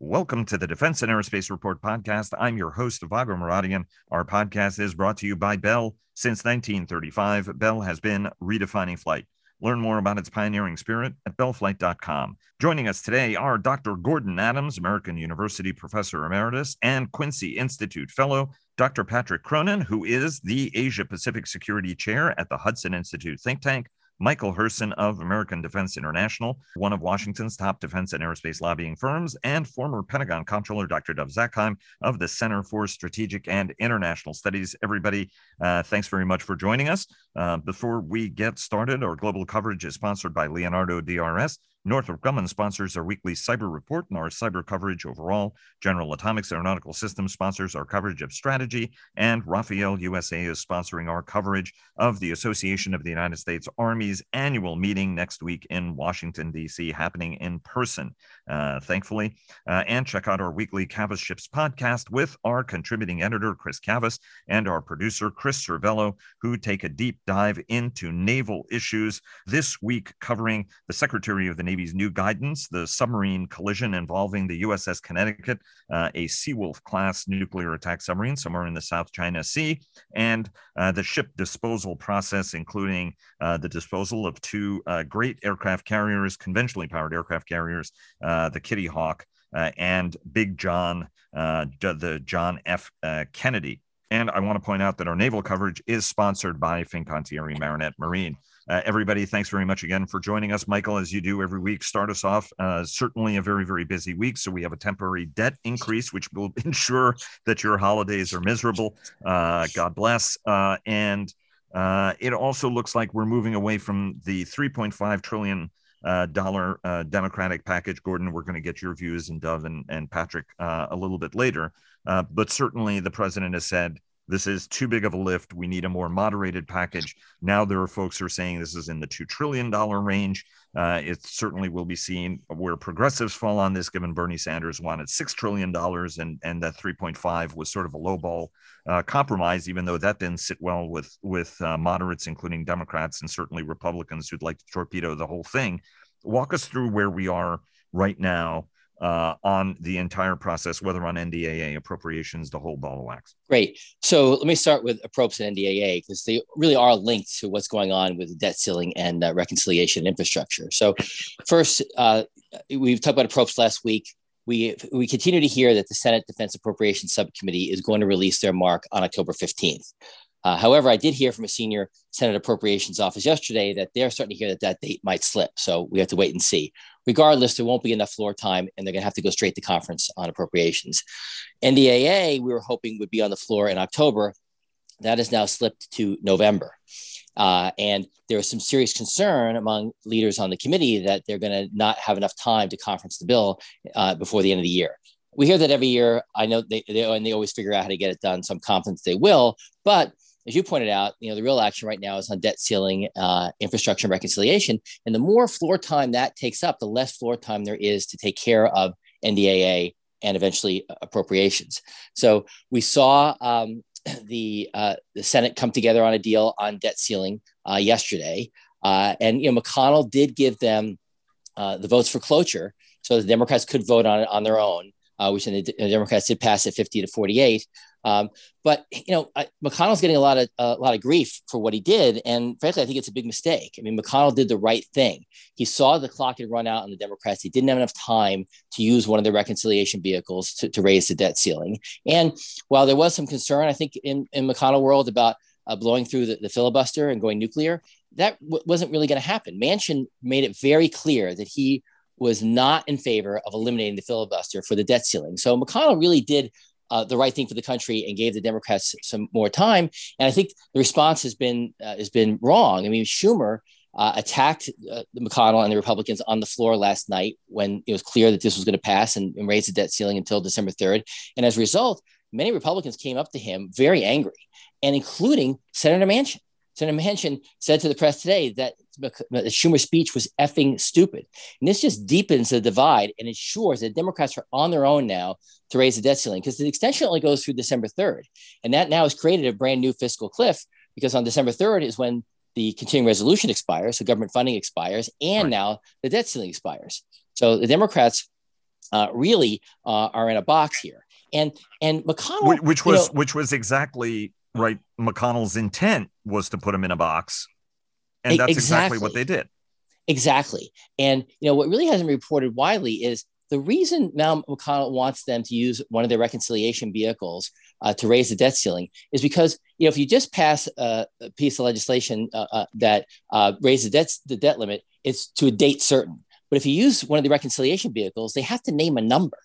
Welcome to the Defense and Aerospace Report podcast. I'm your host, Vago Moradian. Our podcast is brought to you by Bell. Since 1935, Bell has been redefining flight. Learn more about its pioneering spirit at bellflight.com. Joining us today are Dr. Gordon Adams, American University Professor Emeritus and Quincy Institute Fellow, Dr. Patrick Cronin, who is the Asia Pacific Security Chair at the Hudson Institute think tank, Michael Herson of American Defense International, one of Washington's top defense and aerospace lobbying firms, and former Pentagon Comptroller Dr. Dov Zakheim of the Center for Strategic and International Studies. Everybody, thanks very much for joining us. Before we get started, our global coverage is sponsored by Leonardo DRS. Northrop Grumman sponsors our weekly cyber report and our cyber coverage overall. General Atomics Aeronautical Systems sponsors our coverage of strategy, and Rafael USA is sponsoring our coverage of the Association of the United States Army's annual meeting next week in Washington, D.C., happening in person, thankfully. And check out our weekly Cavas Ships podcast with our contributing editor, Chris Cavas, and our producer, Chris Cervello, who take a deep dive into naval issues this week, covering the Secretary of the Navy's new guidance, the submarine collision involving the USS Connecticut, a Seawolf class nuclear attack submarine somewhere in the South China Sea, and the ship disposal process, including the disposal of two great aircraft carriers, conventionally powered aircraft carriers, the Kitty Hawk and Big John, the John F. Kennedy. And I want to point out that our naval coverage is sponsored by Fincantieri Marinette Marine. Everybody, thanks very much again for joining us. Michael, as you do every week, start us off. Certainly a very, very busy week. So we have a temporary debt increase, which will ensure that your holidays are miserable. God bless. And it also looks like we're moving away from the $3.5 trillion Democratic package. Gordon, we're going to get your views, and Dov and Patrick a little bit later. But certainly the president has said, this is too big of a lift. We need a more moderated package. Now there are folks who are saying this is in the $2 trillion range. It certainly will be seen where progressives fall on this, given Bernie Sanders wanted $6 trillion and that 3.5 was sort of a lowball compromise, even though that didn't sit well with moderates, including Democrats and certainly Republicans who'd like to torpedo the whole thing. Walk us through where we are right now on the entire process, whether on NDAA, appropriations, the whole ball of wax. Great. So let me start with approps and NDAA, because they really are linked to what's going on with debt ceiling and reconciliation infrastructure. So first, we've talked about approps last week. We continue to hear that the Senate Defense Appropriations Subcommittee is going to release their mark on October 15th. However, I did hear from a senior Senate Appropriations Office yesterday that they're starting to hear that that date might slip. So we have to wait and see. Regardless, there won't be enough floor time, and they're going to have to go straight to conference on appropriations. NDAA, we were hoping would be on the floor in October. That has now slipped to November. And there is some serious concern among leaders on the committee that they're going to not have enough time to conference the bill before the end of the year. We hear that every year. I know they always figure out how to get it done. So I'm confident they will. But as you pointed out, you know, the real action right now is on debt ceiling, infrastructure, and reconciliation. And the more floor time that takes up, the less floor time there is to take care of NDAA and eventually appropriations. So we saw the Senate come together on a deal on debt ceiling yesterday. And, you know, McConnell did give them the votes for cloture, so the Democrats could vote on it on their own, which the Democrats did pass at 50-48. But, you know, McConnell's getting a lot of grief for what he did. And frankly, I think it's a big mistake. I mean, McConnell did the right thing. He saw the clock had run out on the Democrats. He didn't have enough time to use one of the reconciliation vehicles to raise the debt ceiling. And while there was some concern, I think, in McConnell world about blowing through the filibuster and going nuclear, that wasn't really going to happen. Manchin made it very clear that he was not in favor of eliminating the filibuster for the debt ceiling. So McConnell really did the right thing for the country and gave the Democrats some more time. And I think the response has been wrong. I mean, Schumer attacked McConnell and the Republicans on the floor last night when it was clear that this was going to pass and raise the debt ceiling until December 3rd. And as a result, many Republicans came up to him very angry, and including Senator Manchin. Senator Manchin said to the press today that Schumer's speech was effing stupid. And this just deepens the divide and ensures that Democrats are on their own now to raise the debt ceiling, because the extension only goes through December 3rd. And that now has created a brand new fiscal cliff, because on December 3rd is when the continuing resolution expires, so government funding expires, and now the debt ceiling expires. So the Democrats really are in a box here. And McConnell, which was exactly right. McConnell's intent was to put him in a box, and that's exactly what they did. Exactly. And what really hasn't reported widely is the reason now McConnell wants them to use one of their reconciliation vehicles to raise the debt ceiling is because if you just pass a piece of legislation that raises the debt limit, it's to a date certain. But if you use one of the reconciliation vehicles, they have to name a number.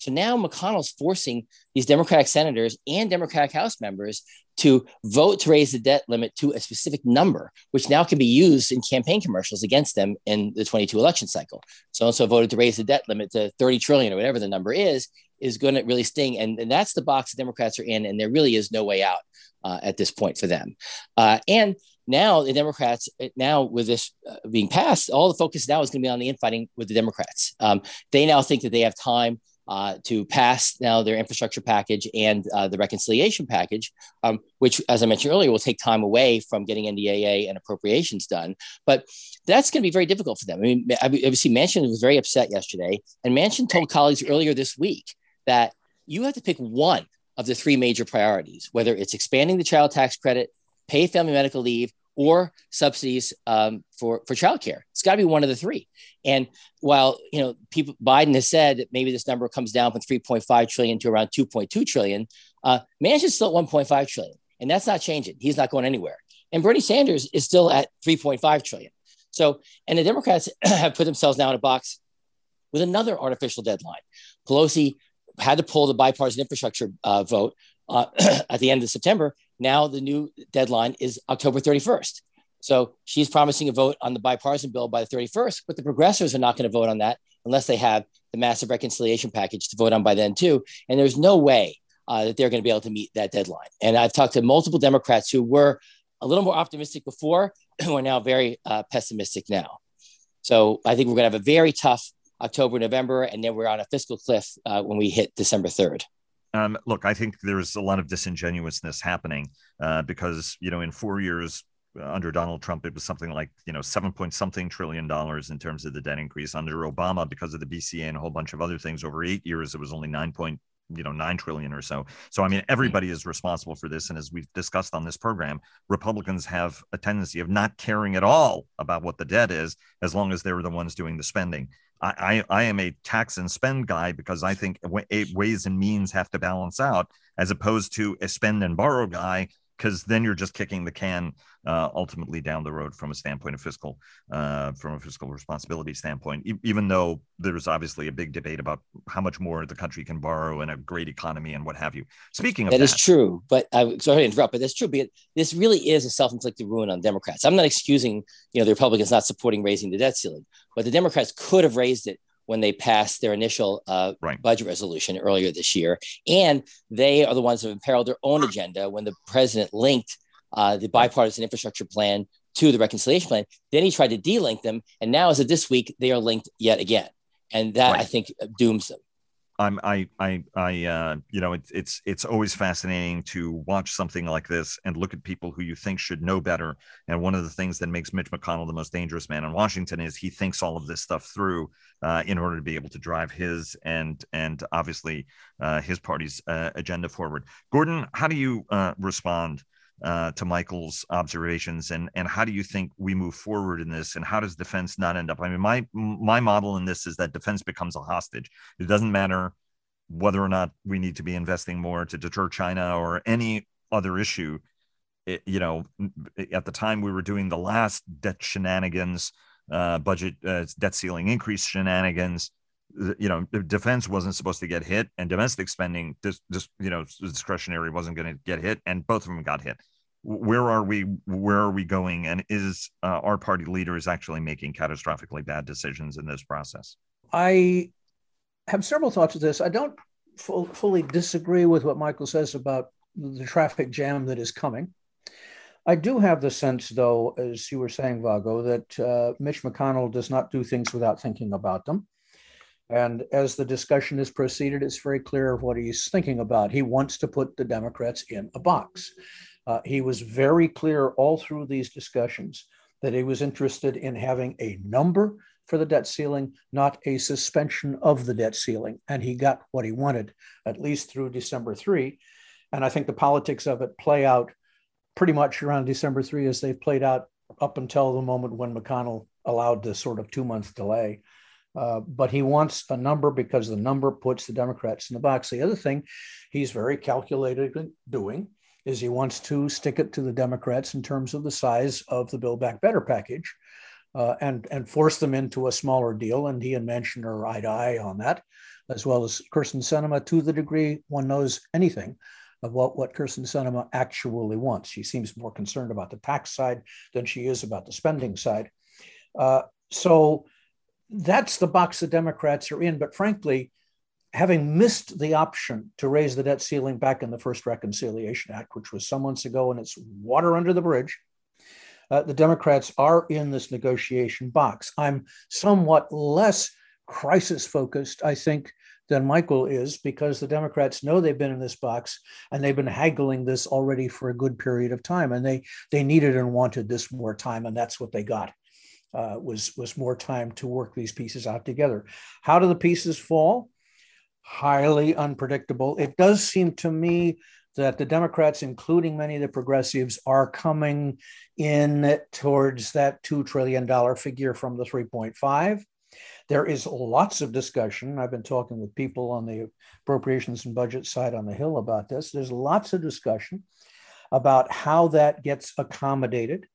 So now McConnell's forcing these Democratic senators and Democratic House members to vote to raise the debt limit to a specific number, which now can be used in campaign commercials against them in the 2022 election cycle. So-and-so voted to raise the debt limit to 30 trillion or whatever the number is going to really sting. And that's the box the Democrats are in. And there really is no way out at this point for them. And now the Democrats, now with this being passed, all the focus now is going to be on the infighting with the Democrats. They now think that they have time to pass now their infrastructure package and the reconciliation package, which, as I mentioned earlier, will take time away from getting NDAA and appropriations done. But that's going to be very difficult for them. I mean, obviously, Manchin was very upset yesterday, and Manchin told colleagues earlier this week that you have to pick one of the three major priorities, whether it's expanding the child tax credit, paid family medical leave, or subsidies for childcare. It's got to be one of the three. And while Biden has said that maybe this number comes down from 3.5 trillion to around 2.2 trillion, Manchin's still at 1.5 trillion, and that's not changing. He's not going anywhere. And Bernie Sanders is still at 3.5 trillion. So, and the Democrats have put themselves now in a box with another artificial deadline. Pelosi had to pull the bipartisan infrastructure vote at the end of September. Now the new deadline is October 31st. So she's promising a vote on the bipartisan bill by the 31st, but the progressives are not going to vote on that unless they have the massive reconciliation package to vote on by then too. And there's no way that they're going to be able to meet that deadline. And I've talked to multiple Democrats who were a little more optimistic before, who are now very pessimistic now. So I think we're going to have a very tough October, November, and then we're on a fiscal cliff when we hit December 3rd. Look, I think there's a lot of disingenuousness happening because, in 4 years under Donald Trump, it was something like, $7 point something trillion in terms of the debt increase. Under Obama, because of the BCA and a whole bunch of other things, over 8 years, it was only 9 trillion or so. So, I mean, everybody is responsible for this. And as we've discussed on this program, Republicans have a tendency of not caring at all about what the debt is, as long as they're the ones doing the spending. I am a tax and spend guy because I think ways and means have to balance out, as opposed to a spend and borrow guy, because then you're just kicking the can ultimately down the road from a standpoint of fiscal, from a fiscal responsibility standpoint, even though there's obviously a big debate about how much more the country can borrow in a great economy and what have you. Speaking of that, is true, but I'm sorry to interrupt, but that's true. But this really is a self-inflicted ruin on Democrats. I'm not excusing, the Republicans not supporting raising the debt ceiling, but the Democrats could have raised it when they passed their initial budget resolution earlier this year. And they are the ones who have imperiled their own agenda when the president linked the bipartisan infrastructure plan to the reconciliation plan. Then he tried to delink them. And now, as of this week, they are linked yet again. And that, I think, dooms them. It's always fascinating to watch something like this and look at people who you think should know better. And one of the things that makes Mitch McConnell the most dangerous man in Washington is he thinks all of this stuff through in order to be able to drive his and obviously his party's agenda forward. Gordon, how do you respond to Michael's observations, and how do you think we move forward in this, and how does defense not end up? I mean, my model in this is that defense becomes a hostage. It doesn't matter whether or not we need to be investing more to deter China or any other issue. At the time we were doing the last debt shenanigans, budget debt ceiling increase shenanigans, defense wasn't supposed to get hit, and domestic spending, discretionary, wasn't going to get hit, and both of them got hit. Where are we? Where are we going? And is our party leaders actually making catastrophically bad decisions in this process? I have several thoughts of this. I don't fully disagree with what Michael says about the traffic jam that is coming. I do have the sense, though, as you were saying, Vago, that Mitch McConnell does not do things without thinking about them. And as the discussion has proceeded, it's very clear what he's thinking about. He wants to put the Democrats in a box. He was very clear all through these discussions that he was interested in having a number for the debt ceiling, not a suspension of the debt ceiling. And he got what he wanted, at least through December 3. And I think the politics of it play out pretty much around December 3 as they've played out up until the moment when McConnell allowed the sort of 2-month delay. But he wants a number because the number puts the Democrats in the box. The other thing he's very calculated in doing is he wants to stick it to the Democrats in terms of the size of the Build Back Better package and force them into a smaller deal. And he and Manchin are eye to eye on that, as well as Kirsten Sinema, to the degree one knows anything about what Kirsten Sinema actually wants. She seems more concerned about the tax side than she is about the spending side. So that's the box the Democrats are in. But frankly, having missed the option to raise the debt ceiling back in the first Reconciliation Act, which was some months ago, and it's water under the bridge, the Democrats are in this negotiation box. I'm somewhat less crisis focused, I think, than Michael is, because the Democrats know they've been in this box and they've been haggling this already for a good period of time. And they needed and wanted this more time, and that's what they got. Was more time to work these pieces out together. How do the pieces fall? Highly unpredictable. It does seem to me that the Democrats, including many of the progressives, are coming in towards that $2 trillion figure from the 3.5. There is lots of discussion. I've been talking with people on the appropriations and budget side on the Hill about this. There's lots of discussion about how that gets accommodated.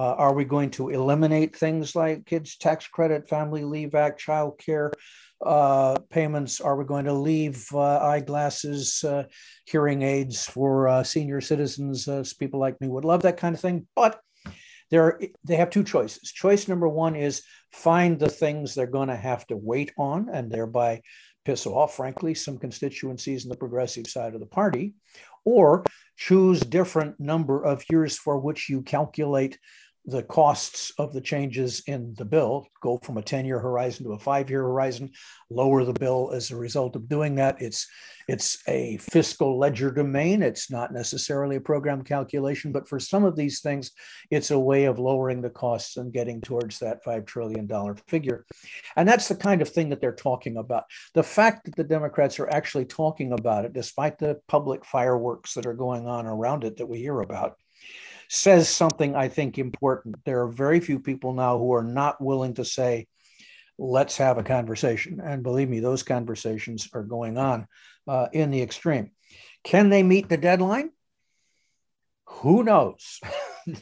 Are we going to eliminate things like kids' tax credit, Family Leave Act, child care payments? Are we going to leave eyeglasses, hearing aids for senior citizens, people like me would love that kind of thing? But they have two choices. Choice number one is find the things they're going to have to wait on and thereby piss off, frankly, some constituencies in the progressive side of the party, or choose different number of years for which you calculate the costs of the changes in the bill. Go from a 10-year horizon to a 5-year horizon, lower the bill as a result of doing that. It's a fiscal ledger domain. It's not necessarily a program calculation, but for some of these things, it's a way of lowering the costs and getting towards that $5 trillion figure. And that's the kind of thing that they're talking about. The fact that the Democrats are actually talking about it, despite the public fireworks that are going on around it that we hear about, says something, I think, important. There are very few people now who are not willing to say, let's have a conversation. And believe me, those conversations are going on in the extreme. Can they meet the deadline? Who knows?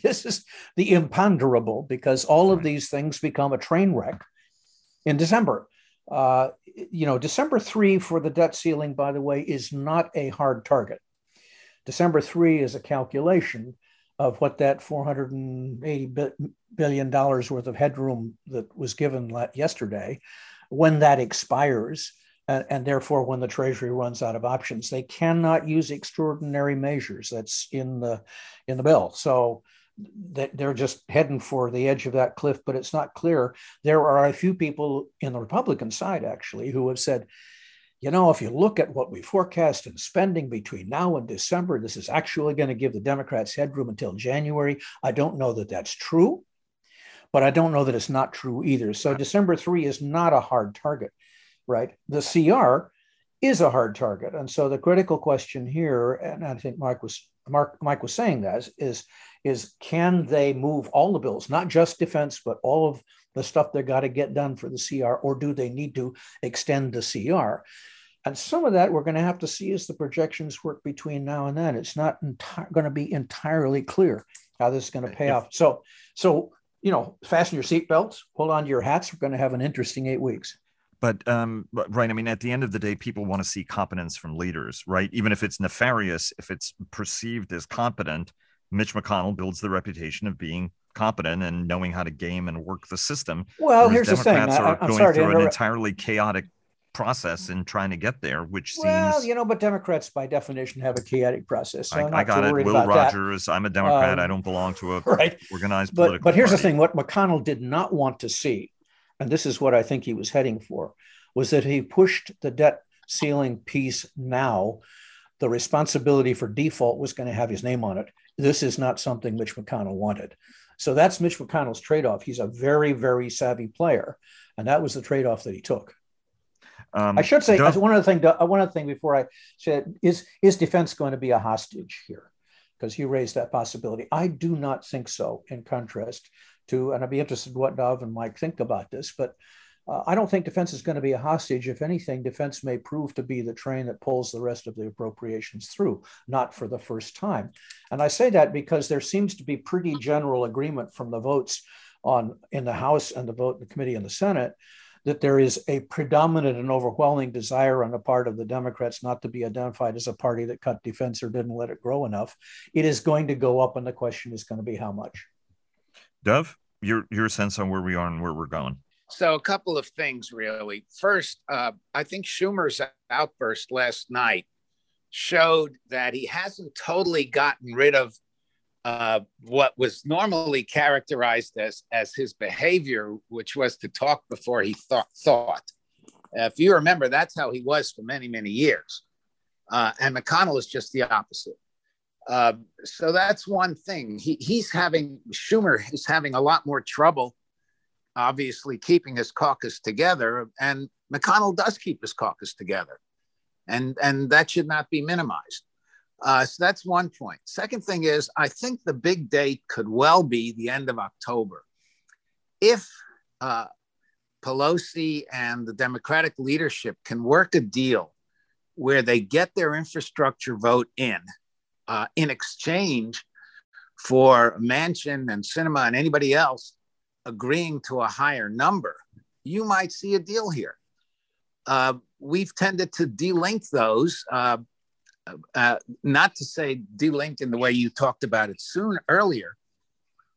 This is the imponderable, because all of these things become a train wreck in December. December 3 for the debt ceiling, by the way, is not a hard target. December 3 is a calculation of what that $480 billion worth of headroom that was given yesterday, when that expires, and therefore when the Treasury runs out of options. They cannot use extraordinary measures. That's in the bill. So they're just heading for the edge of that cliff, but it's not clear. There are a few people in the Republican side, actually, who have said, if you look at what we forecast in spending between now and December, this is actually going to give the Democrats headroom until January. I don't know that that's true, but I don't know that it's not true either. So December 3 is not a hard target, right? The CR is a hard target. And so the critical question here, and I think Mike was saying that, is can they move all the bills, not just defense, but all of the stuff they got to get done for the CR, or do they need to extend the CR? And some of that we're going to have to see as the projections work between now and then. It's not going to be entirely clear how this is going to pay off. So fasten your seatbelts, hold on to your hats. We're going to have an interesting 8 weeks. But right, I mean, at the end of the day, people want to see competence from leaders, right? Even if it's nefarious, if it's perceived as competent, Mitch McConnell builds the reputation of being competent and knowing how to game and work the system. Well, here's Democrats the thing. I'm going through an entirely chaotic process in trying to get there, which seems... Well, but Democrats by definition have a chaotic process. So I got it. Will Rogers, that. I'm a Democrat. I don't belong to a organized political party. But here's the thing. What McConnell did not want to see, and this is what I think he was heading for, was that he pushed the debt ceiling piece now. The responsibility for default was going to have his name on it. This is not something Mitch McConnell wanted. So that's Mitch McConnell's trade-off. He's a very, very savvy player. And that was the trade-off that he took. I should say, one other thing before I said, is defense going to be a hostage here? Because you raised that possibility. I do not think so, in contrast to, and I'd be interested in what Dov and Mike think about this, but I don't think defense is going to be a hostage. If anything, defense may prove to be the train that pulls the rest of the appropriations through, not for the first time. And I say that because there seems to be pretty general agreement from the votes on in the House and the vote in the committee and the Senate that there is a predominant and overwhelming desire on the part of the Democrats not to be identified as a party that cut defense or didn't let it grow enough. It is going to go up, and the question is going to be how much. Dov, your sense on where we are and where we're going. So a couple of things, really. First, I think Schumer's outburst last night showed that he hasn't totally gotten rid of what was normally characterized as his behavior, which was to talk before he thought. If you remember, that's how he was for many, many years. And McConnell is just the opposite. So that's one thing. Schumer is having a lot more trouble, obviously, keeping his caucus together, and McConnell does keep his caucus together, and that should not be minimized. So that's one point. Second thing is, I think the big date could well be the end of October. If Pelosi and the Democratic leadership can work a deal where they get their infrastructure vote in exchange for Manchin and Sinema and anybody else agreeing to a higher number, you might see a deal here. We've tended to delink those, not to say delink in the way you talked about it earlier,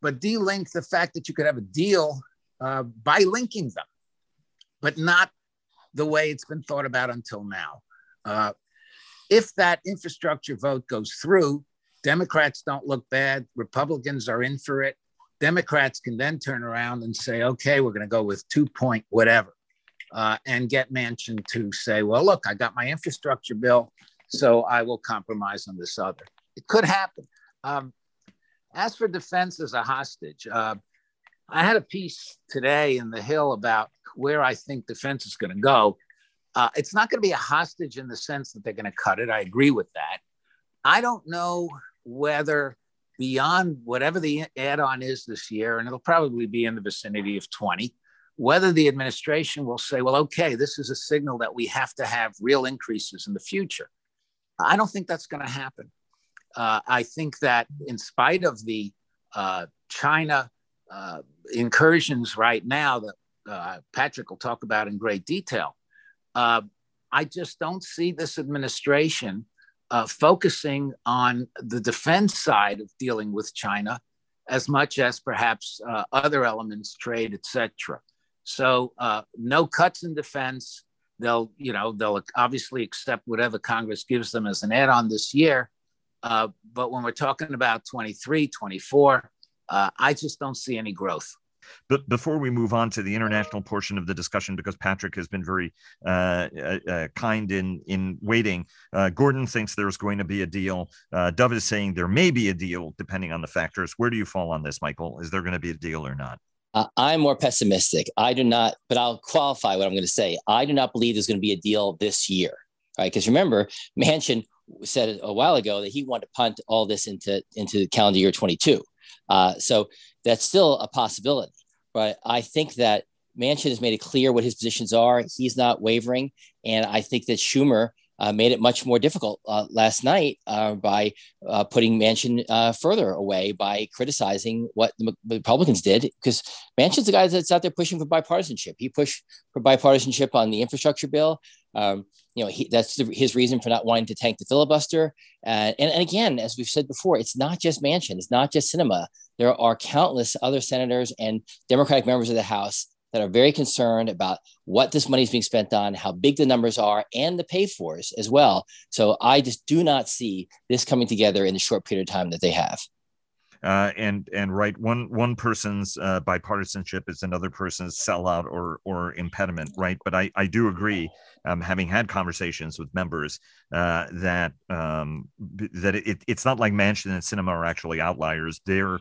but delink the fact that you could have a deal by linking them, but not the way it's been thought about until now. If that infrastructure vote goes through, Democrats don't look bad. Republicans are in for it. Democrats can then turn around and say, okay, we're going to go with 2 point whatever, and get Manchin to say, well, look, I got my infrastructure bill, so I will compromise on this other. It could happen. As for defense as a hostage, I had a piece today in The Hill about where I think defense is going to go. It's not going to be a hostage in the sense that they're going to cut it. I agree with that. I don't know whether beyond whatever the add-on is this year, and it'll probably be in the vicinity of 20, whether the administration will say, well, okay, this is a signal that we have to have real increases in the future. I don't think that's going to happen. I think that in spite of the China incursions right now that Patrick will talk about in great detail, I just don't see this administration focusing on the defense side of dealing with China as much as perhaps other elements, trade, et cetera. So no cuts in defense. They'll obviously accept whatever Congress gives them as an add-on this year. But when we're talking about 23, 24, I just don't see any growth. But before we move on to the international portion of the discussion, because Patrick has been very kind in waiting, Gordon thinks there's going to be a deal. Dov is saying there may be a deal, depending on the factors. Where do you fall on this, Michael? Is there going to be a deal or not? I'm more pessimistic. I do not, but I'll qualify what I'm going to say. I do not believe there's going to be a deal this year, right? Because remember, Manchin said a while ago that he wanted to punt all this into calendar year 22. So that's still a possibility, but I think that Manchin has made it clear what his positions are. He's not wavering. And I think that Schumer made it much more difficult last night by putting Manchin further away by criticizing what the Republicans did, because Manchin's the guy that's out there pushing for bipartisanship. He pushed for bipartisanship on the infrastructure bill. That's his reason for not wanting to tank the filibuster. And again, as we've said before, it's not just Manchin. It's not just Sinema. There are countless other senators and Democratic members of the House that are very concerned about what this money is being spent on, how big the numbers are, and the pay-fors as well. So I just do not see this coming together in the short period of time that they have. One person's bipartisanship is another person's sellout or impediment, right? But I do agree, having had conversations with members, that it's not like Manchin and Sinema are actually outliers. They're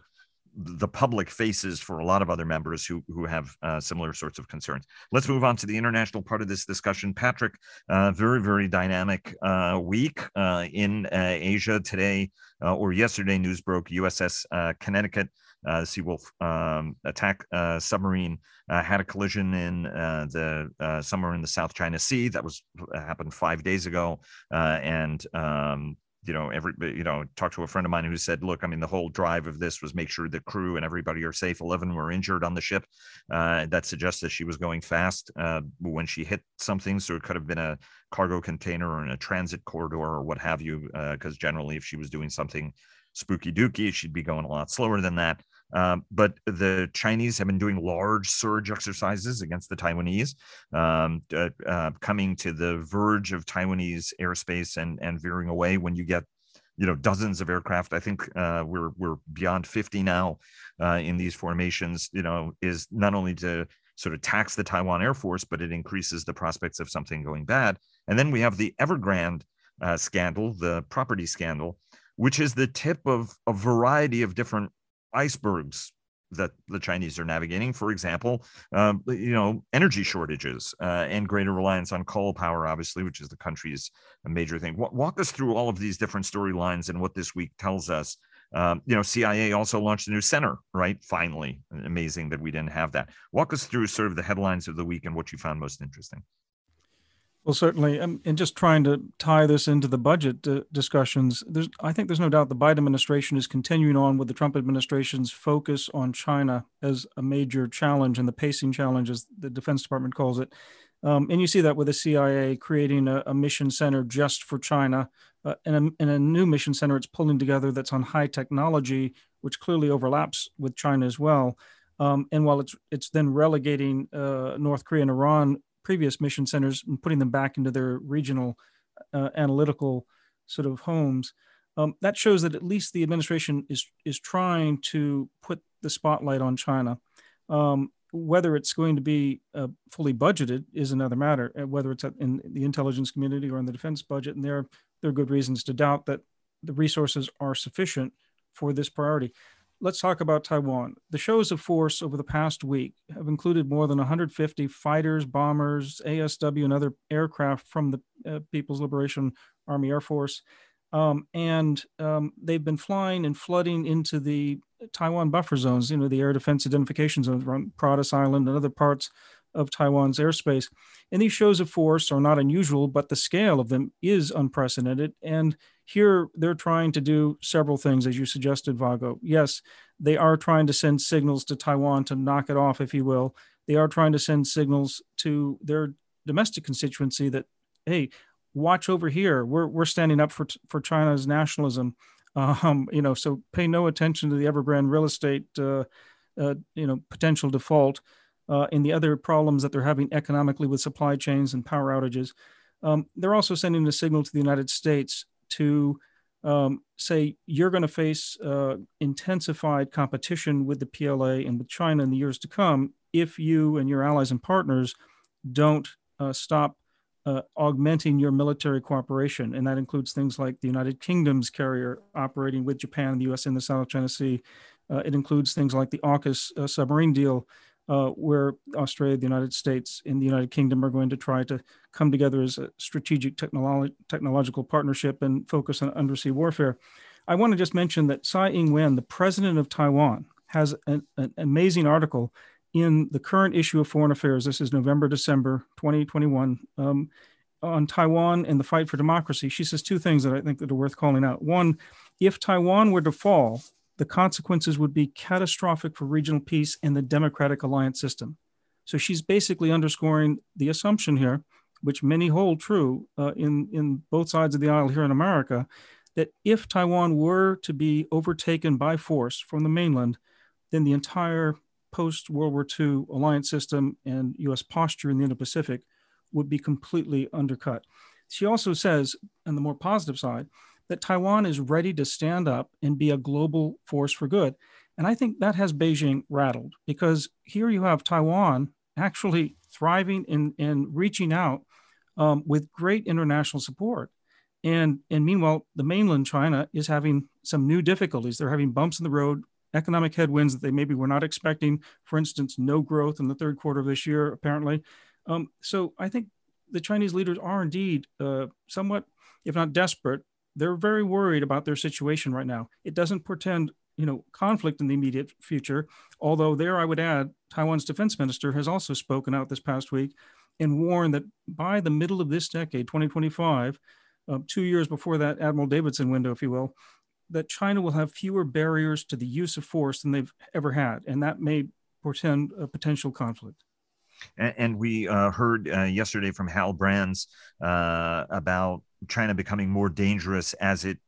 the public faces for a lot of other members who have similar sorts of concerns. Let's move on to the international part of this discussion. Patrick, very, very dynamic week in Asia today or yesterday. News broke USS Connecticut, Seawolf attack submarine had a collision in the somewhere in the South China Sea. That was happened 5 days ago, and talked to a friend of mine who said, look, I mean, the whole drive of this was make sure the crew and everybody are safe. 11 were injured on the ship. That suggests that she was going fast when she hit something. So it could have been a cargo container or in a transit corridor or what have you, because generally if she was doing something spooky dooky, she'd be going a lot slower than that. But the Chinese have been doing large surge exercises against the Taiwanese, coming to the verge of Taiwanese airspace and veering away when you get, dozens of aircraft. I think we're beyond 50 now in these formations, is not only to sort of tax the Taiwan Air Force, but it increases the prospects of something going bad. And then we have the Evergrande scandal, the property scandal, which is the tip of a variety of different icebergs that the Chinese are navigating. For example, energy shortages and greater reliance on coal power, obviously, which is the country's major thing. Walk us through all of these different storylines and what this week tells us. CIA also launched a new center, right? Finally, amazing that we didn't have that. Walk us through sort of the headlines of the week and what you found most interesting. Well, certainly, and just trying to tie this into the budget discussions, I think there's no doubt the Biden administration is continuing on with the Trump administration's focus on China as a major challenge and the pacing challenge, as the Defense Department calls it. And you see that with the CIA creating a mission center just for China and a new mission center it's pulling together that's on high technology, which clearly overlaps with China as well. And while it's then relegating North Korea and Iran previous mission centers and putting them back into their regional analytical sort of homes. That shows that at least the administration is trying to put the spotlight on China. Whether it's going to be fully budgeted is another matter, whether it's in the intelligence community or in the defense budget. And there are good reasons to doubt that the resources are sufficient for this priority. Let's talk about Taiwan. The shows of force over the past week have included more than 150 fighters, bombers, ASW, and other aircraft from the People's Liberation Army Air Force. They've been flying and flooding into the Taiwan buffer zones, the air defense identification zones around Protus Island and other parts of Taiwan's airspace. And these shows of force are not unusual, but the scale of them is unprecedented. And here, they're trying to do several things, as you suggested, Vago. Yes, they are trying to send signals to Taiwan to knock it off, if you will. They are trying to send signals to their domestic constituency that, hey, watch over here. We're standing up for China's nationalism. So pay no attention to the Evergrande real estate, potential default and the other problems that they're having economically with supply chains and power outages. They're also sending a signal to the United States to say you're going to face intensified competition with the PLA and with China in the years to come if you and your allies and partners don't stop augmenting your military cooperation. And that includes things like the United Kingdom's carrier operating with Japan and the U.S. in the South China Sea. It includes things like the AUKUS submarine deal, where Australia, the United States, and the United Kingdom are going to try to come together as a strategic technological partnership and focus on undersea warfare. I want to just mention that Tsai Ing-wen, the president of Taiwan, has an amazing article in the current issue of Foreign Affairs. This is November, December 2021, on Taiwan and the fight for democracy. She says two things that I think that are worth calling out. One, if Taiwan were to fall, the consequences would be catastrophic for regional peace and the democratic alliance system. So she's basically underscoring the assumption here, which many hold true in both sides of the aisle here in America, that if Taiwan were to be overtaken by force from the mainland, then the entire post-World War II alliance system and U.S. posture in the Indo-Pacific would be completely undercut. She also says, on the more positive side, that Taiwan is ready to stand up and be a global force for good. And I think that has Beijing rattled, because here you have Taiwan actually thriving and reaching out with great international support. And meanwhile, the mainland China is having some new difficulties. They're having bumps in the road economic headwinds that they maybe were not expecting. For instance, no growth in the third quarter of this year, apparently. So I think the Chinese leaders are indeed somewhat, if not desperate, they're very worried about their situation right now. It doesn't portend, you know, conflict in the immediate future. Although there, I would add, Taiwan's defense minister has also spoken out this past week and warned that by the middle of this decade, 2025, 2 years before that Admiral Davidson window, if you will, that China will have fewer barriers to the use of force than they've ever had. And that may portend a potential conflict. And we heard yesterday from Hal Brands about China becoming more dangerous as it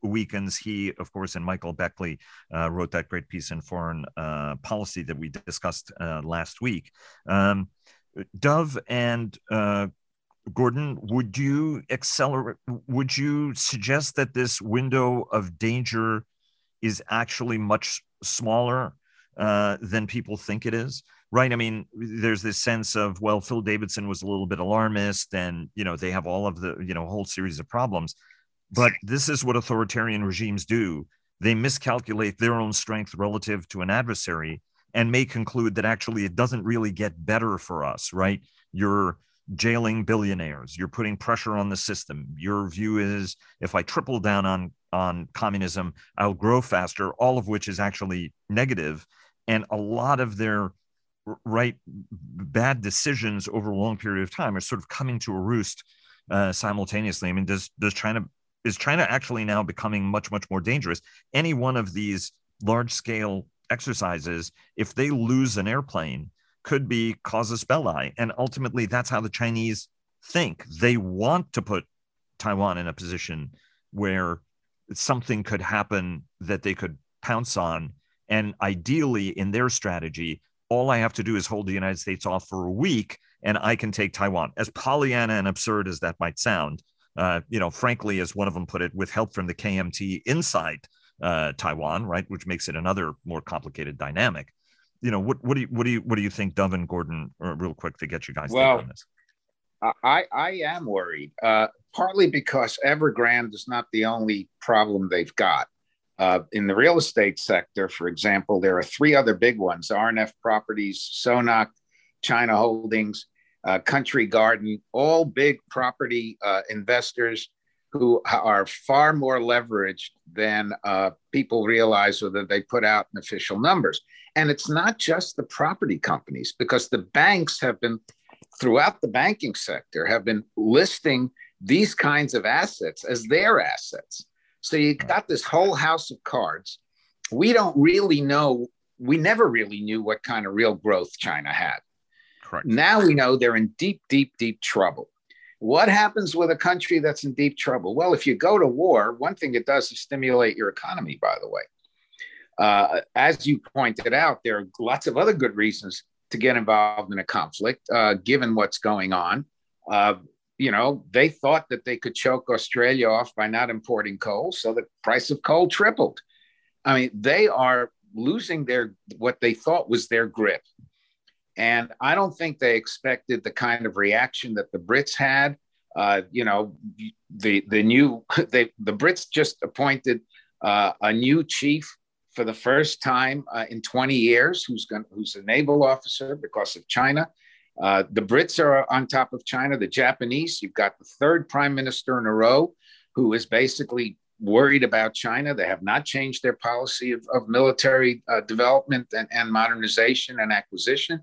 weakens. He, of course, and Michael Beckley wrote that great piece in Foreign Policy that we discussed last week. Dov and Gordon, would you suggest that this window of danger is actually much smaller than people think it is? Right? I mean, there's this sense of, well, Phil Davidson was a little bit alarmist and, you know, they have all of the, you know, whole series of problems. But this is what authoritarian regimes do. They miscalculate their own strength relative to an adversary and may conclude that actually it doesn't really get better for us, right? You're jailing billionaires. You're putting pressure on the system. Your view is, if I triple down on communism, I'll grow faster, all of which is actually negative. And a lot of their bad decisions over a long period of time are sort of coming to a roost simultaneously. I mean, is China actually now becoming much, much more dangerous? Any one of these large-scale exercises, if they lose an airplane, could be casus belli. And ultimately, that's how the Chinese think. They want to put Taiwan in a position where something could happen that they could pounce on. And ideally, in their strategy, all I have to do is hold the United States off for a week and I can take Taiwan. As Pollyanna and absurd as that might sound, you know, frankly, as one of them put it, with help from the KMT inside Taiwan, right, which makes it another more complicated dynamic. You know, what do you think, Dov and Gordon, real quick to get you guys on this? I am worried, partly because Evergrande is not the only problem they've got. In the real estate sector, for example, there are three other big ones: RNF Properties, Sonac, China Holdings, Country Garden, all big property investors who are far more leveraged than people realize or that they put out in official numbers. And it's not just the property companies, because the banks have been, throughout the banking sector, have been listing these kinds of assets as their assets. So you got this whole house of cards. We don't really know. We never really knew what kind of real growth China had. Correct. Now we know they're in deep, deep, deep trouble. What happens with a country that's in deep trouble? Well, if you go to war, one thing it does is stimulate your economy, by the way. As you pointed out, there are lots of other good reasons to get involved in a conflict, given what's going on. You know, they thought that they could choke Australia off by not importing coal, so the price of coal tripled. I mean, they are losing what they thought was their grip. And I don't think they expected the kind of reaction that the Brits had. You know, the Brits just appointed a new chief for the first time in 20 years, who's a naval officer because of China. The Brits are on top of China. The Japanese, you've got the third prime minister in a row who is basically worried about China. They have not changed their policy of military development and modernization and acquisition.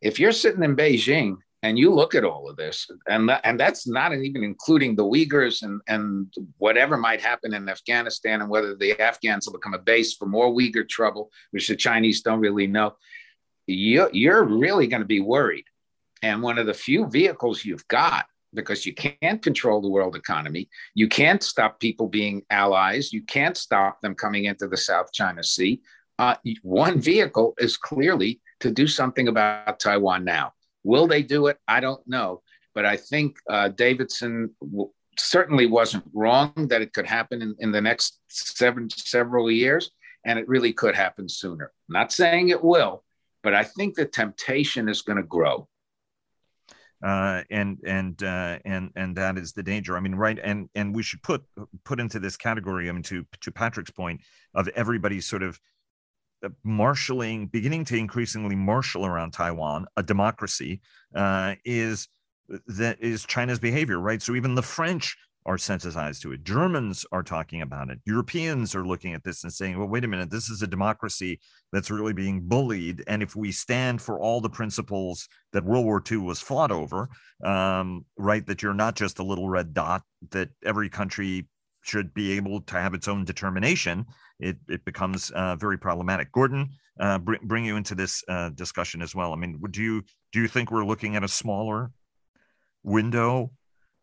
If you're sitting in Beijing and you look at all of this, and that's not even including the Uyghurs and whatever might happen in Afghanistan and whether the Afghans will become a base for more Uyghur trouble, which the Chinese don't really know, you're really going to be worried. And one of the few vehicles you've got, because you can't control the world economy, you can't stop people being allies, you can't stop them coming into the South China Sea. One vehicle is clearly to do something about Taiwan now. Will they do it? I don't know. But I think Davidson certainly wasn't wrong that it could happen in the next several years, and it really could happen sooner. I'm not saying it will, but I think the temptation is going to grow. And that is the danger. I mean, right. And we should put into this category, I mean, to Patrick's point, of everybody sort of beginning to increasingly marshal around Taiwan, a democracy, is China's behavior, right? So even the French are sensitized to it. Germans are talking about it. Europeans are looking at this and saying, well, wait a minute, this is a democracy that's really being bullied. And if we stand for all the principles that World War II was fought over, right, that you're not just a little red dot, that every country should be able to have its own determination, it becomes very problematic. Gordon, bring you into this discussion as well. I mean, do you think we're looking at a smaller window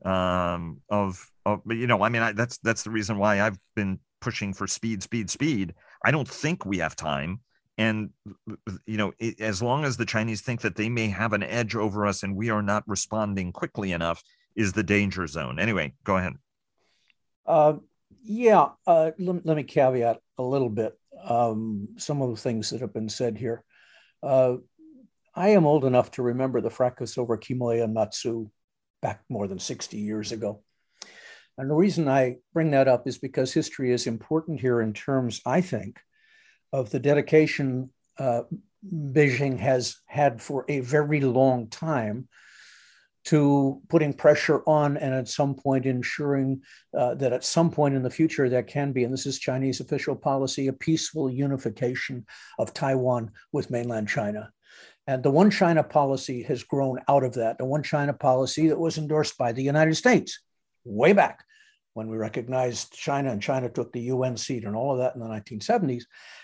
of you know, I mean, that's the reason why I've been pushing for speed. I don't think we have time, and you know, as long as the Chinese think that they may have an edge over us and we are not responding quickly enough, is the danger zone. Anyway, go ahead. Let me caveat a little bit some of the things that have been said here. I am old enough to remember the fracas over Kimoya and Matsue back more than 60 years ago. And the reason I bring that up is because history is important here in terms, I think, of the dedication Beijing has had for a very long time to putting pressure on, and at some point ensuring that at some point in the future there can be, and this is Chinese official policy, a peaceful unification of Taiwan with mainland China. And the one China policy has grown out of that. The one China policy that was endorsed by the United States way back when we recognized China and China took the UN seat and all of that in the 1970s.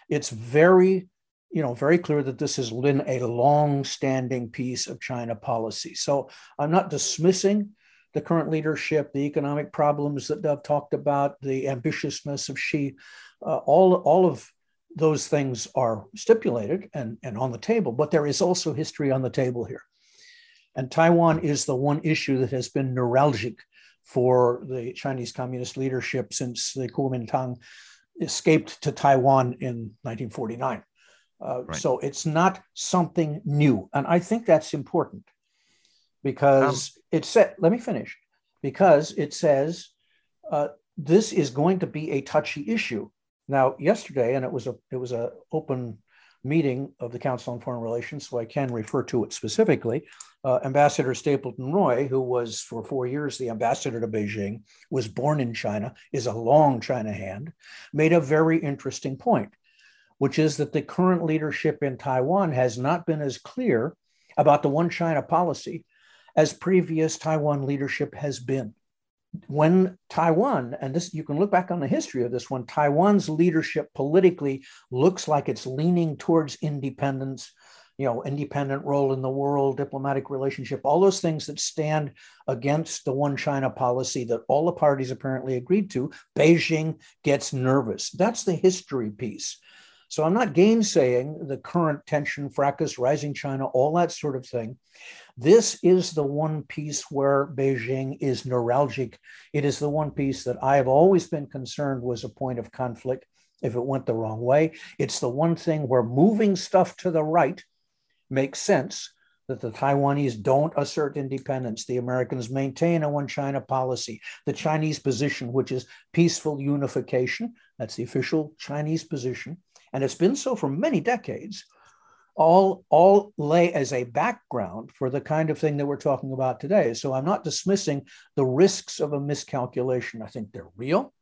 It's very clear that this has been a long-standing piece of China policy. So I'm not dismissing the current leadership, the economic problems that Dov talked about, the ambitiousness of Xi, all of those things are stipulated and on the table, but there is also history on the table here. And Taiwan is the one issue that has been neuralgic for the Chinese communist leadership since the Kuomintang escaped to Taiwan in 1949. Right. So it's not something new. And I think that's important because it says this is going to be a touchy issue. Now, yesterday, and it was a open meeting of the Council on Foreign Relations, so I can refer to it specifically. Ambassador Stapleton Roy, who was for 4 years the ambassador to Beijing, was born in China, is a long China hand, made a very interesting point, which is that the current leadership in Taiwan has not been as clear about the one China policy as previous Taiwan leadership has been. When Taiwan, and this you can look back on the history of this one, Taiwan's leadership politically looks like it's leaning towards independence, you know, independent role in the world, diplomatic relationship, all those things that stand against the one China policy that all the parties apparently agreed to. Beijing gets nervous. That's the history piece. So I'm not gainsaying the current tension, fracas, rising China, all that sort of thing. This is the one piece where Beijing is neuralgic. It is the one piece that I have always been concerned was a point of conflict if it went the wrong way. It's the one thing where moving stuff to the right makes sense, that the Taiwanese don't assert independence. The Americans maintain a one China policy. The Chinese position, which is peaceful unification, that's the official Chinese position, and it's been so for many decades, all lay as a background for the kind of thing that we're talking about today. So I'm not dismissing the risks of a miscalculation. I think they're real,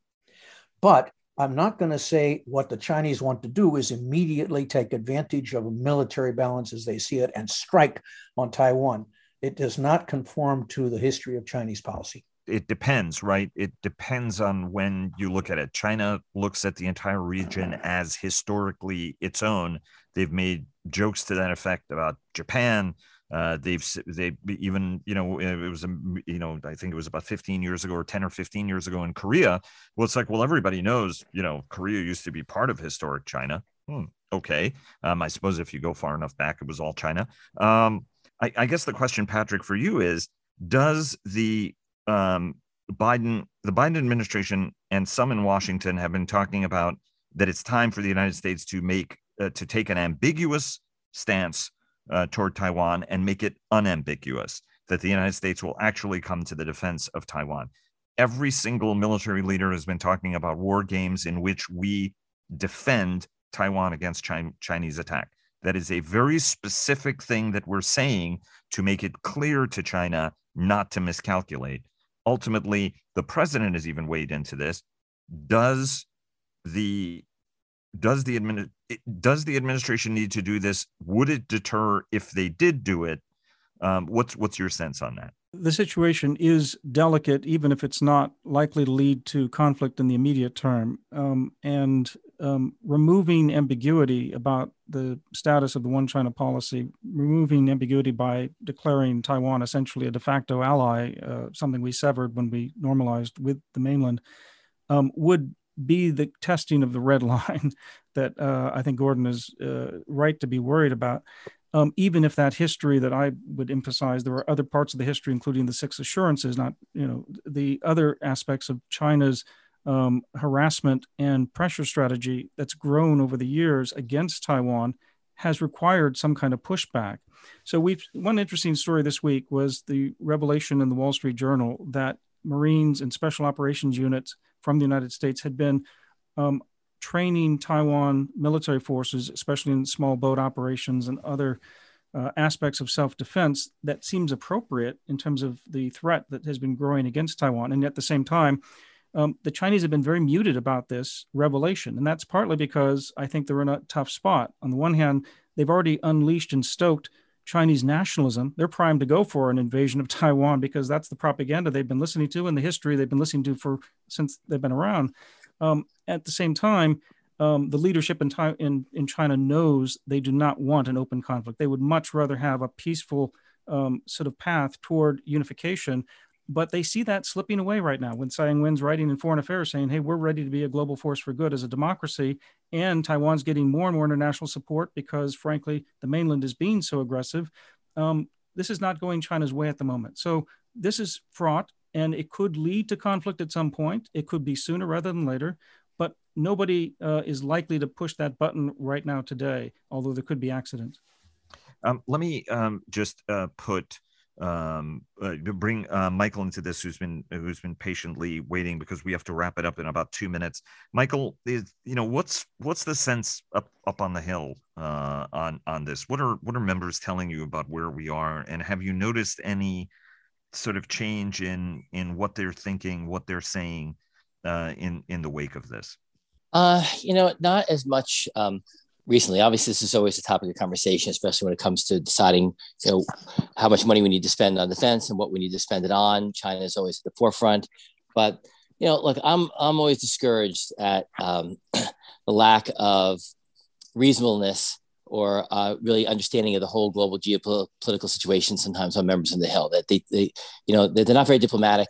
but I'm not going to say what the Chinese want to do is immediately take advantage of a military balance as they see it and strike on Taiwan. It does not conform to the history of Chinese policy. It depends, right? It depends on when you look at it. China looks at the entire region as historically its own. They've made jokes to that effect about Japan. They even, you know, it was, you know, I think it was about 15 years ago or 10 or 15 years ago in Korea. Well, it's like, well, everybody knows, you know, Korea used to be part of historic China. Okay. I suppose if you go far enough back, it was all China. I guess the question, Patrick, for you is, does the Biden administration and some in Washington have been talking about that it's time for the United States to take an ambiguous stance toward Taiwan and make it unambiguous, that the United States will actually come to the defense of Taiwan. Every single military leader has been talking about war games in which we defend Taiwan against Chinese attack. That is a very specific thing that we're saying to make it clear to China not to miscalculate. Ultimately, the president has even weighed into this. Does the administration need to do this? Would it deter if they did do it? What's your sense on that? The situation is delicate, even if it's not likely to lead to conflict in the immediate term. Removing ambiguity about the status of the One China policy, removing ambiguity by declaring Taiwan essentially a de facto ally, something we severed when we normalized with the mainland, would be the testing of the red line that I think Gordon is right to be worried about. Even if that history that I would emphasize, there are other parts of the history, including the Six Assurances, not, you know, the other aspects of China's harassment and pressure strategy that's grown over the years against Taiwan has required some kind of pushback. So one interesting story this week was the revelation in the Wall Street Journal that Marines and special operations units from the United States had been training Taiwan military forces, especially in small boat operations and other aspects of self-defense that seems appropriate in terms of the threat that has been growing against Taiwan. And at the same time, the Chinese have been very muted about this revelation. And that's partly because I think they're in a tough spot. On the one hand, they've already unleashed and stoked Chinese nationalism. They're primed to go for an invasion of Taiwan because that's the propaganda they've been listening to and the history they've been listening to since they've been around. At the same time, the leadership in China knows they do not want an open conflict. They would much rather have a peaceful sort of path toward unification, but they see that slipping away right now when Tsai Ing-wen's writing in Foreign Affairs saying, hey, we're ready to be a global force for good as a democracy, and Taiwan's getting more and more international support because, frankly, the mainland is being so aggressive. This is not going China's way at the moment. So this is fraught. And it could lead to conflict at some point. It could be sooner rather than later, but nobody is likely to push that button right now today, although there could be accidents. Let me just bring Michael into this, who's been patiently waiting because we have to wrap it up in about 2 minutes. Michael, what's the sense up on the Hill on this? What are members telling you about where we are, and have you noticed any sort of change in what they're thinking, what they're saying in the wake of this? Not as much recently. Obviously, this is always a topic of conversation, especially when it comes to deciding, how much money we need to spend on defense and what we need to spend it on. China is always at the forefront. But, look, I'm always discouraged at the lack of reasonableness or really understanding of the whole global geopolitical situation sometimes on members on the Hill, that they're not very diplomatic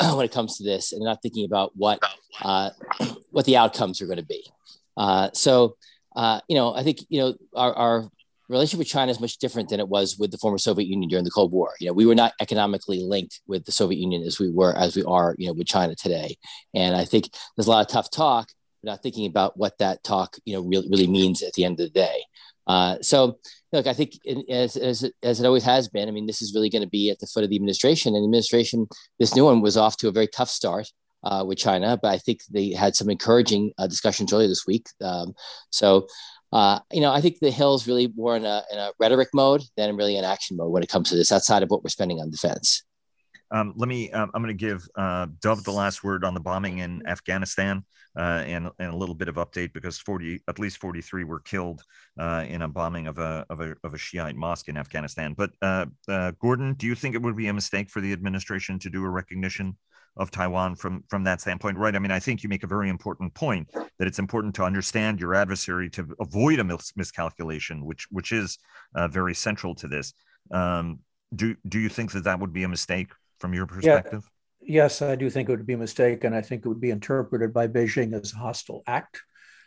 when it comes to this, and they're not thinking about what the outcomes are going to be. I think, our relationship with China is much different than it was with the former Soviet Union during the Cold War. We were not economically linked with the Soviet Union as we are, with China today. And I think there's a lot of tough talk, but not thinking about what that talk, really means at the end of the day. So, look, I think as it always has been, this is really going to be at the foot of the administration. And the administration, this new one, was off to a very tough start with China, but I think they had some encouraging discussions earlier this week. I think the Hill's really more in a rhetoric mode than really an action mode when it comes to this, outside of what we're spending on defense. I'm going to give Dov the last word on the bombing in Afghanistan and a little bit of update, because at least 43 were killed in a bombing of a Shiite mosque in Afghanistan. But Gordon, do you think it would be a mistake for the administration to do a recognition of Taiwan from that standpoint? Right. I think you make a very important point that it's important to understand your adversary to avoid a miscalculation, which is very central to this. Do you think that would be a mistake from your perspective? Yes, I do think it would be a mistake, and I think it would be interpreted by Beijing as a hostile act.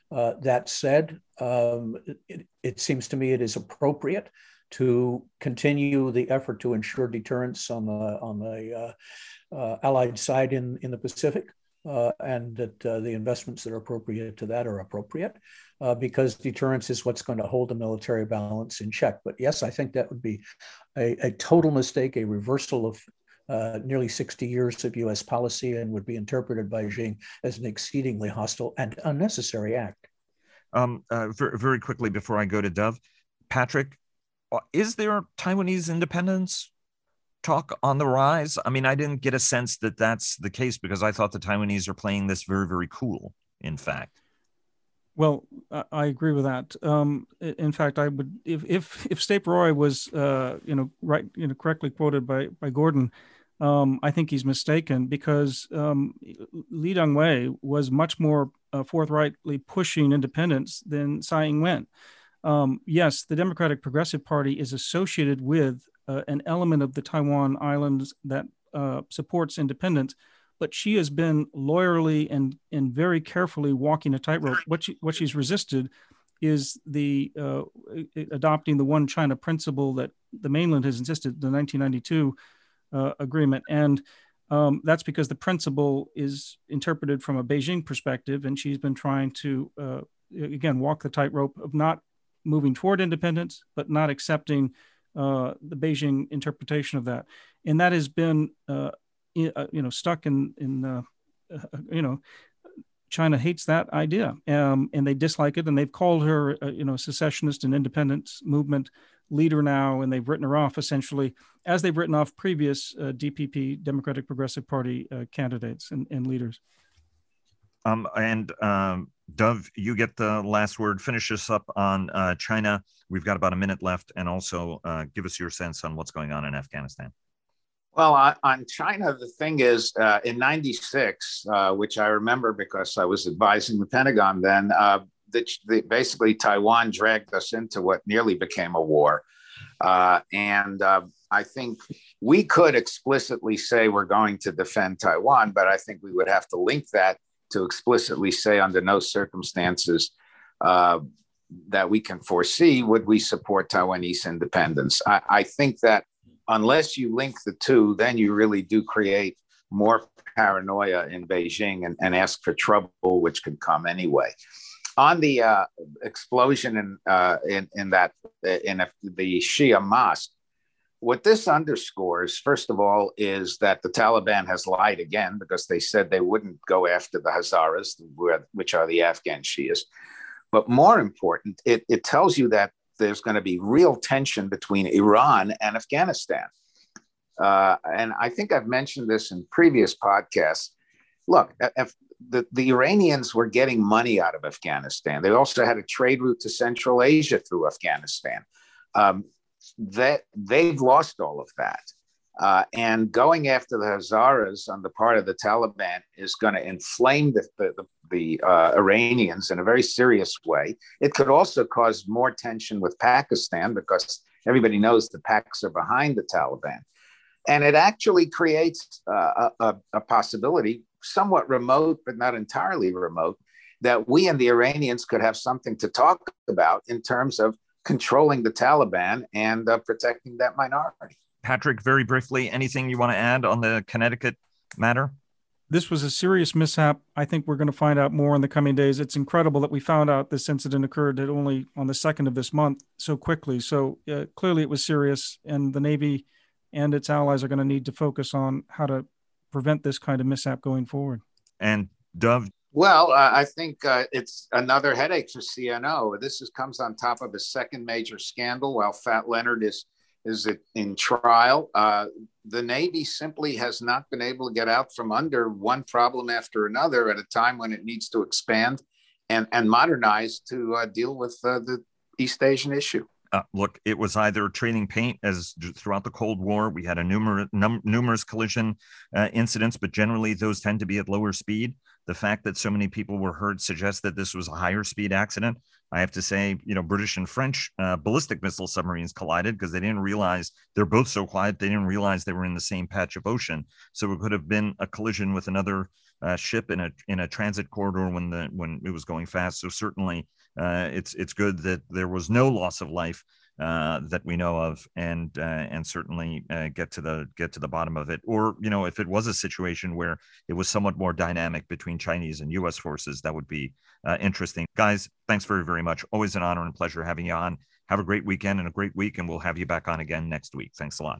That said, it seems to me it is appropriate to continue the effort to ensure deterrence on the Allied side in the Pacific, and that the investments that are appropriate to that are appropriate, because deterrence is what's going to hold the military balance in check. But yes, I think that would be a total mistake, a reversal of nearly 60 years of U.S. policy, and would be interpreted by Beijing as an exceedingly hostile and unnecessary act. very quickly before I go to Dov. Patrick, is there Taiwanese independence talk on the rise? I mean, I didn't get a sense that that's the case, because I thought the Taiwanese are playing this very, very cool, in fact. Well, I agree with that. In fact, I would, if Stapleton Roy was, right, correctly quoted by Gordon, I think he's mistaken, because Lee Teng-hui was much more forthrightly pushing independence than Tsai Ing-wen. Yes, the Democratic Progressive Party is associated with an element of the Taiwan Islands that supports independence, but she has been loyally and very carefully walking a tightrope. What she's resisted is the adopting the one China principle that the mainland has insisted, the 1992 agreement. And that's because the principle is interpreted from a Beijing perspective, and she's been trying to, again, walk the tightrope of not moving toward independence, but not accepting the Beijing interpretation of that. And that has been, stuck in China hates that idea, and they dislike it, and they've called her, secessionist and independence movement leader now, and they've written her off essentially, as they've written off previous DPP, Democratic Progressive Party candidates and leaders. Dov, you get the last word. Finish us up on China. We've got about a minute left, and also give us your sense on what's going on in Afghanistan. Well, on China, the thing is, in 96, which I remember because I was advising the Pentagon then, basically Taiwan dragged us into what nearly became a war. And I think we could explicitly say we're going to defend Taiwan, but I think we would have to link that to explicitly say under no circumstances that we can foresee would we support Taiwanese independence. I think that unless you link the two, then you really do create more paranoia in Beijing and ask for trouble, which could come anyway. On the explosion in the Shia mosque, what this underscores, first of all, is that the Taliban has lied again, because they said they wouldn't go after the Hazaras, which are the Afghan Shias. But more important, it tells you that there's going to be real tension between Iran and Afghanistan. And I think I've mentioned this in previous podcasts. Look, the Iranians were getting money out of Afghanistan. They also had a trade route to Central Asia through Afghanistan. They've lost all of that. And going after the Hazaras on the part of the Taliban is going to inflame the Iranians in a very serious way. It could also cause more tension with Pakistan, because everybody knows the Paks are behind the Taliban. And it actually creates a possibility, somewhat remote, but not entirely remote, that we and the Iranians could have something to talk about in terms of controlling the Taliban and protecting that minority. Patrick, very briefly, anything you want to add on the Connecticut matter? This was a serious mishap. I think we're going to find out more in the coming days. It's incredible that we found out this incident occurred at only on the 2nd of this month so quickly. So clearly it was serious, and the Navy and its allies are going to need to focus on how to prevent this kind of mishap going forward. And Dov? Well, I think it's another headache for CNO. This comes on top of a second major scandal while Fat Leonard is in trial. The Navy simply has not been able to get out from under one problem after another at a time when it needs to expand and modernize to deal with the East Asian issue. Look, it was either training paint, as throughout the Cold War, we had a numerous collision incidents, but generally those tend to be at lower speed. The fact that so many people were hurt suggests that this was a higher speed accident. I have to say, British and French ballistic missile submarines collided because they didn't realize, they're both so quiet, they didn't realize they were in the same patch of ocean. So it could have been a collision with another ship in a transit corridor when it was going fast. So certainly it's good that there was no loss of life that we know of, and certainly get to the bottom of it. Or, if it was a situation where it was somewhat more dynamic between Chinese and U.S. forces, that would be interesting. Guys, thanks very, very much. Always an honor and pleasure having you on. Have a great weekend and a great week, and we'll have you back on again next week. Thanks a lot.